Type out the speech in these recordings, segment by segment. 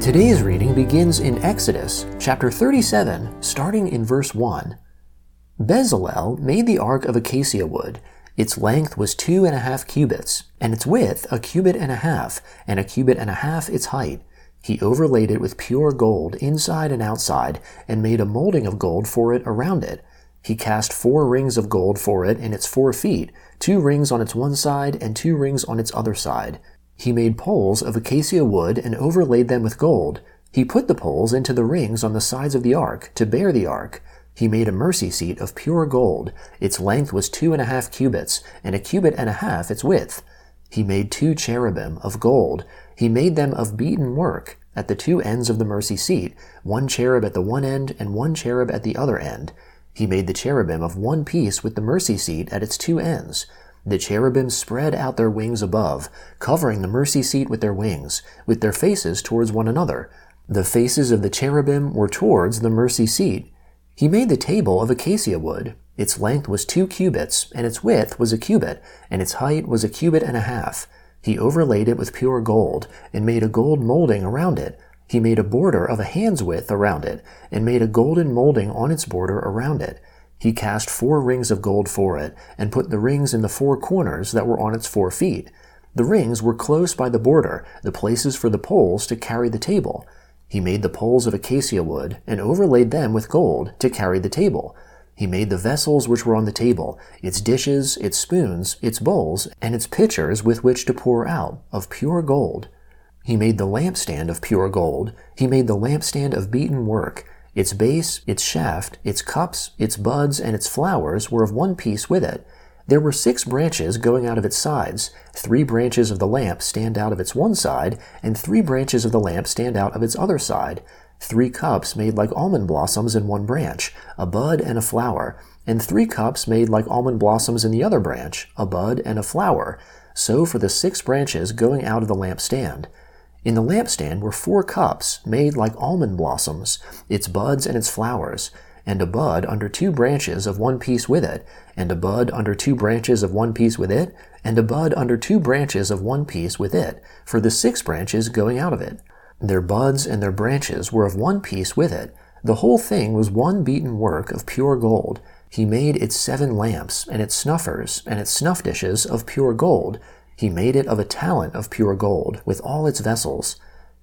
Today's reading begins in Exodus, chapter 37, starting in verse 1. Bezalel made the ark of acacia wood. Its length was 2.5 cubits, and its width 1.5 cubits, and 1.5 cubits its height. He overlaid it with pure gold inside and outside, and made a molding of gold for it around it. He cast 4 rings of gold for it in its 4 feet, 2 rings on its one side and 2 rings on its other side. He made poles of acacia wood and overlaid them with gold. He put the poles into the rings on the sides of the ark to bear the ark. He made a mercy seat of pure gold. Its length was 2.5 cubits, and 1.5 cubits its width. He made 2 cherubim of gold. He made them of beaten work at the 2 ends of the mercy seat, 1 cherub at the one end and 1 cherub at the other end. He made the cherubim of one piece with the mercy seat at its 2 ends. The cherubim spread out their wings above, covering the mercy seat with their wings, with their faces towards one another. The faces of the cherubim were towards the mercy seat. He made the table of acacia wood. Its length was 2 cubits, and its width was 1 cubit, and its height was 1.5 cubits. He overlaid it with pure gold, and made a gold molding around it. He made a border of a hand's width around it, and made a golden molding on its border around it. He cast 4 rings of gold for it, and put the rings in the 4 corners that were on its 4 feet. The rings were close by the border, the places for the poles to carry the table. He made the poles of acacia wood, and overlaid them with gold to carry the table. He made the vessels which were on the table, its dishes, its spoons, its bowls, and its pitchers with which to pour out, of pure gold. He made the lampstand of pure gold. He made the lampstand of beaten work. Its base, its shaft, its cups, its buds, and its flowers were of one piece with it. There were 6 branches going out of its sides. 3 branches of the lamp stand out of its one side, and 3 branches of the lamp stand out of its other side. 3 cups made like almond blossoms in one branch, a bud and a flower, and 3 cups made like almond blossoms in the other branch, a bud and a flower. So for the 6 branches going out of the lamp stand. In the lampstand were 4 cups, made like almond blossoms, its buds and its flowers, and a bud under 2 branches of one piece with it, and a bud under 2 branches of one piece with it, and a bud under 2 branches of one piece with it, for the 6 branches going out of it. Their buds and their branches were of one piece with it. The whole thing was one beaten work of pure gold. He made its 7 lamps, and its snuffers, and its snuff dishes of pure gold. He made it of a talent of pure gold, with all its vessels.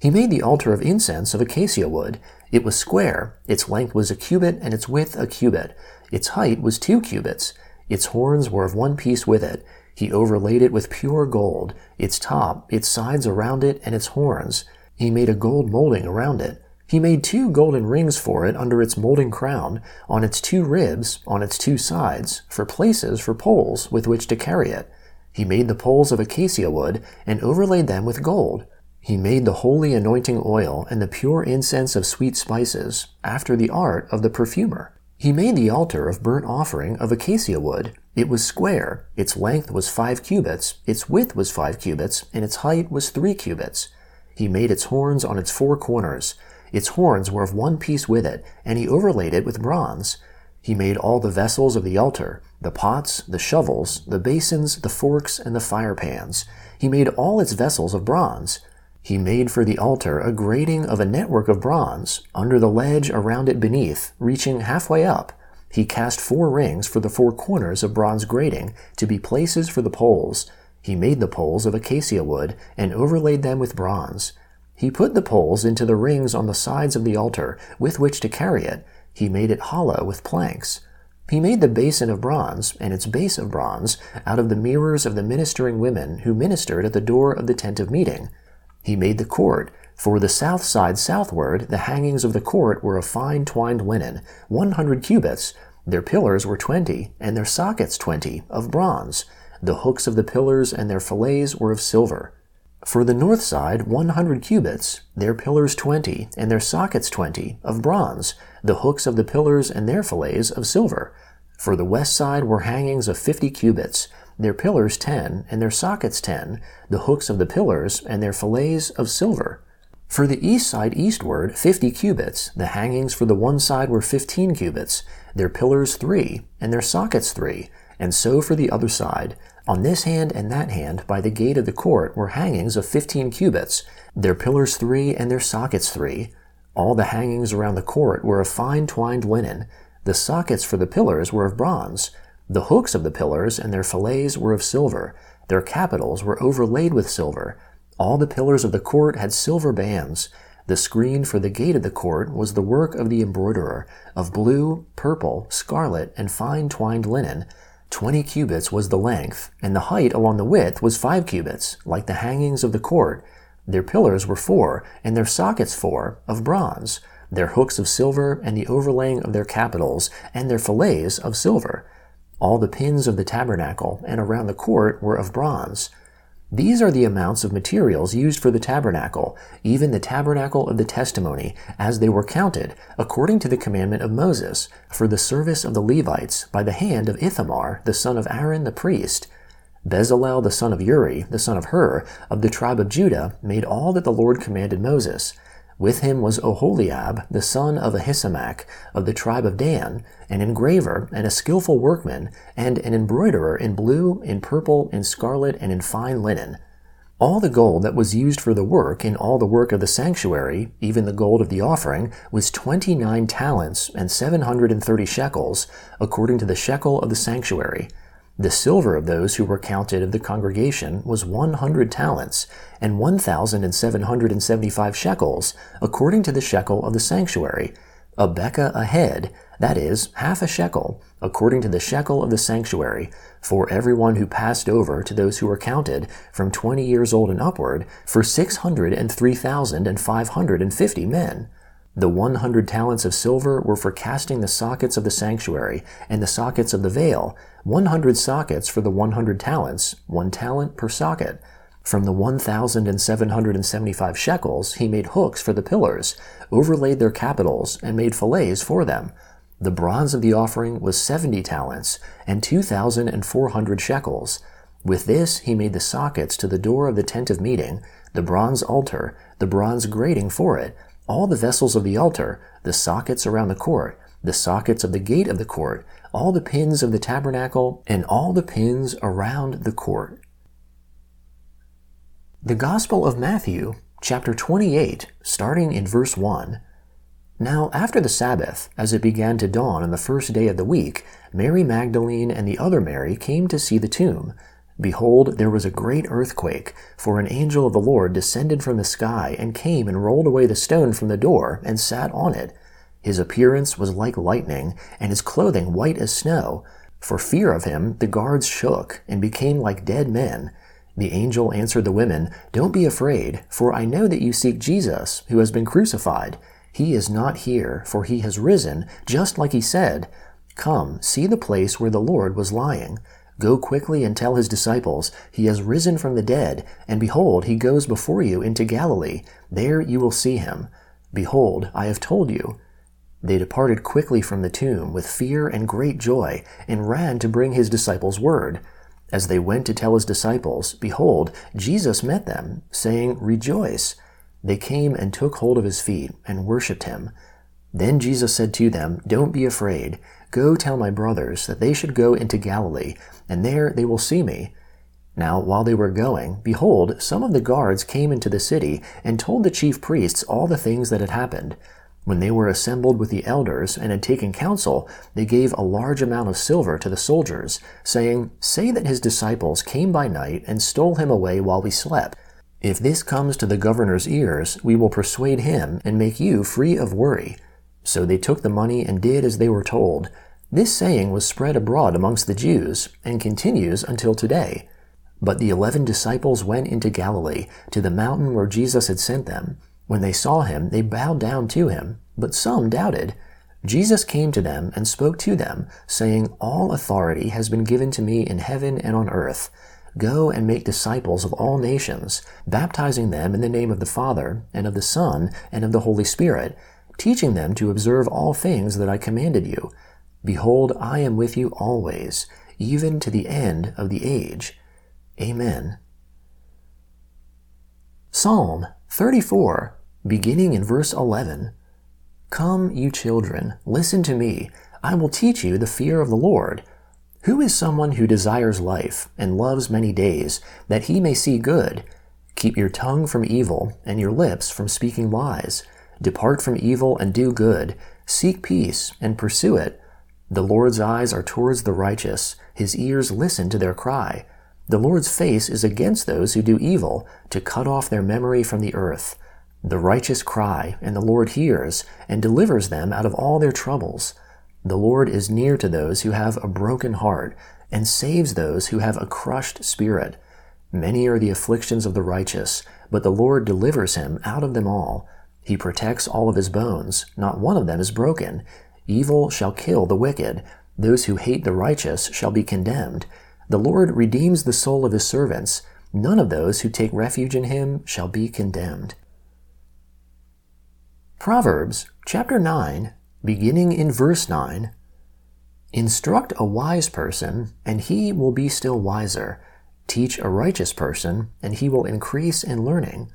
He made the altar of incense of acacia wood. It was square. Its length was 1 cubit, and its width 1 cubit. Its height was 2 cubits. Its horns were of one piece with it. He overlaid it with pure gold, its top, its sides around it, and its horns. He made a gold molding around it. He made 2 golden rings for it under its molding crown, on its 2 ribs, on its 2 sides, for places for poles with which to carry it. He made the poles of acacia wood, and overlaid them with gold. He made the holy anointing oil and the pure incense of sweet spices, after the art of the perfumer. He made the altar of burnt offering of acacia wood. It was square. Its length was 5 cubits, its width was 5 cubits, and its height was 3 cubits. He made its horns on its 4 corners. Its horns were of one piece with it, and he overlaid it with bronze. He made all the vessels of the altar, the pots, the shovels, the basins, the forks, and the fire pans. He made all its vessels of bronze. He made for the altar a grating of a network of bronze, under the ledge around it beneath, reaching halfway up. He cast 4 rings for the 4 corners of bronze grating, to be places for the poles. He made the poles of acacia wood, and overlaid them with bronze. He put the poles into the rings on the sides of the altar, with which to carry it. He made it hollow with planks. He made the basin of bronze, and its base of bronze, out of the mirrors of the ministering women who ministered at the door of the tent of meeting. He made the court. For the south side southward, the hangings of the court were of fine twined linen, 100 cubits. Their pillars were 20, and their sockets 20, of bronze. The hooks of the pillars and their fillets were of silver. For the north side 100 cubits, their pillars 20, and their sockets 20, of bronze, the hooks of the pillars and their fillets of silver. For the west side were hangings of 50 cubits, their pillars 10, and their sockets 10, the hooks of the pillars, and their fillets of silver. For the east side eastward 50 cubits, the hangings for the one side were 15 cubits, their pillars 3, and their sockets 3, and so for the other side. On this hand and that hand, by the gate of the court, were hangings of 15 cubits, their pillars 3, and their sockets 3. All the hangings around the court were of fine twined linen, the sockets for the pillars were of bronze, the hooks of the pillars and their fillets were of silver, their capitals were overlaid with silver. All the pillars of the court had silver bands. The screen for the gate of the court was the work of the embroiderer, of blue, purple, scarlet, and fine twined linen. 20 cubits was the length, and the height along the width was 5 cubits, like the hangings of the court. Their pillars were 4, and their sockets 4, of bronze, their hooks of silver, and the overlaying of their capitals, and their fillets of silver. All the pins of the tabernacle and around the court were of bronze. These are the amounts of materials used for the tabernacle, even the tabernacle of the testimony, as they were counted, according to the commandment of Moses, for the service of the Levites, by the hand of Ithamar, the son of Aaron the priest. Bezalel the son of Uri, the son of Hur, of the tribe of Judah, made all that the Lord commanded Moses. With him was Oholiab, the son of Ahisamach, of the tribe of Dan, an engraver, and a skillful workman, and an embroiderer in blue, in purple, in scarlet, and in fine linen. All the gold that was used for the work in all the work of the sanctuary, even the gold of the offering, was 29 talents and 730 shekels, according to the shekel of the sanctuary. The silver of those who were counted of the congregation was 100 talents, and 1,775 shekels, according to the shekel of the sanctuary, a becca a head, that is, half a shekel, according to the shekel of the sanctuary, for everyone who passed over to those who were counted from 20 years old and upward, for 603,550 men. The 100 talents of silver were for casting the sockets of the sanctuary, and the sockets of the veil, 100 sockets for the 100 talents, 1 talent per socket. From the 1,775 shekels he made hooks for the pillars, overlaid their capitals, and made fillets for them. The bronze of the offering was 70 talents, and 2,400 shekels. With this he made the sockets to the door of the tent of meeting, the bronze altar, the bronze grating for it, all the vessels of the altar, the sockets around the court, the sockets of the gate of the court, all the pins of the tabernacle, and all the pins around the court. The Gospel of Matthew, chapter 28, starting in verse 1. Now after the Sabbath, as it began to dawn on the first day of the week, Mary Magdalene and the other Mary came to see the tomb. Behold, there was a great earthquake, for an angel of the Lord descended from the sky and came and rolled away the stone from the door and sat on it. His appearance was like lightning, and his clothing white as snow. For fear of him, the guards shook and became like dead men. The angel answered the women, "Don't be afraid, for I know that you seek Jesus, who has been crucified. He is not here, for he has risen, just like he said. Come, see the place where the Lord was lying. Go quickly and tell his disciples, he has risen from the dead, and behold, he goes before you into Galilee. There you will see him. Behold, I have told you." They departed quickly from the tomb with fear and great joy, and ran to bring his disciples word. As they went to tell his disciples, behold, Jesus met them, saying, "Rejoice." They came and took hold of his feet, and worshipped him. Then Jesus said to them, "Don't be afraid. Go tell my brothers that they should go into Galilee, and there they will see me." Now while they were going, behold, some of the guards came into the city and told the chief priests all the things that had happened. When they were assembled with the elders and had taken counsel, they gave a large amount of silver to the soldiers, saying, "Say that his disciples came by night and stole him away while we slept. If this comes to the governor's ears, we will persuade him and make you free of worry." So they took the money and did as they were told. This saying was spread abroad amongst the Jews, and continues until today. But the 11 disciples went into Galilee, to the mountain where Jesus had sent them. When they saw him, they bowed down to him, but some doubted. Jesus came to them and spoke to them, saying, "All authority has been given to me in heaven and on earth. Go and make disciples of all nations, baptizing them in the name of the Father, and of the Son, and of the Holy Spirit, teaching them to observe all things that I commanded you. Behold, I am with you always, even to the end of the age. Amen. Psalm 34, beginning in verse 11. Come, you children, listen to me. I will teach you the fear of the Lord. Who is someone who desires life and loves many days, that he may see good? Keep your tongue from evil and your lips from speaking lies. Depart from evil and do good. Seek peace and pursue it. The Lord's eyes are towards the righteous. His ears listen to their cry. The Lord's face is against those who do evil, to cut off their memory from the earth. The righteous cry, and the Lord hears, and delivers them out of all their troubles. The Lord is near to those who have a broken heart, and saves those who have a crushed spirit. Many are the afflictions of the righteous, but the Lord delivers him out of them all. He protects all of his bones, not one of them is broken. Evil shall kill the wicked, those who hate the righteous shall be condemned. The Lord redeems the soul of his servants, none of those who take refuge in him shall be condemned. Proverbs chapter 9, beginning in verse 9. Instruct a wise person, and he will be still wiser. Teach a righteous person, and he will increase in learning.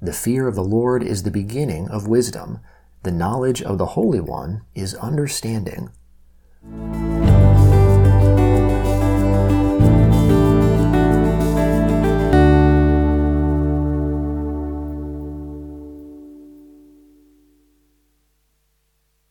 The fear of the Lord is the beginning of wisdom. The knowledge of the Holy One is understanding.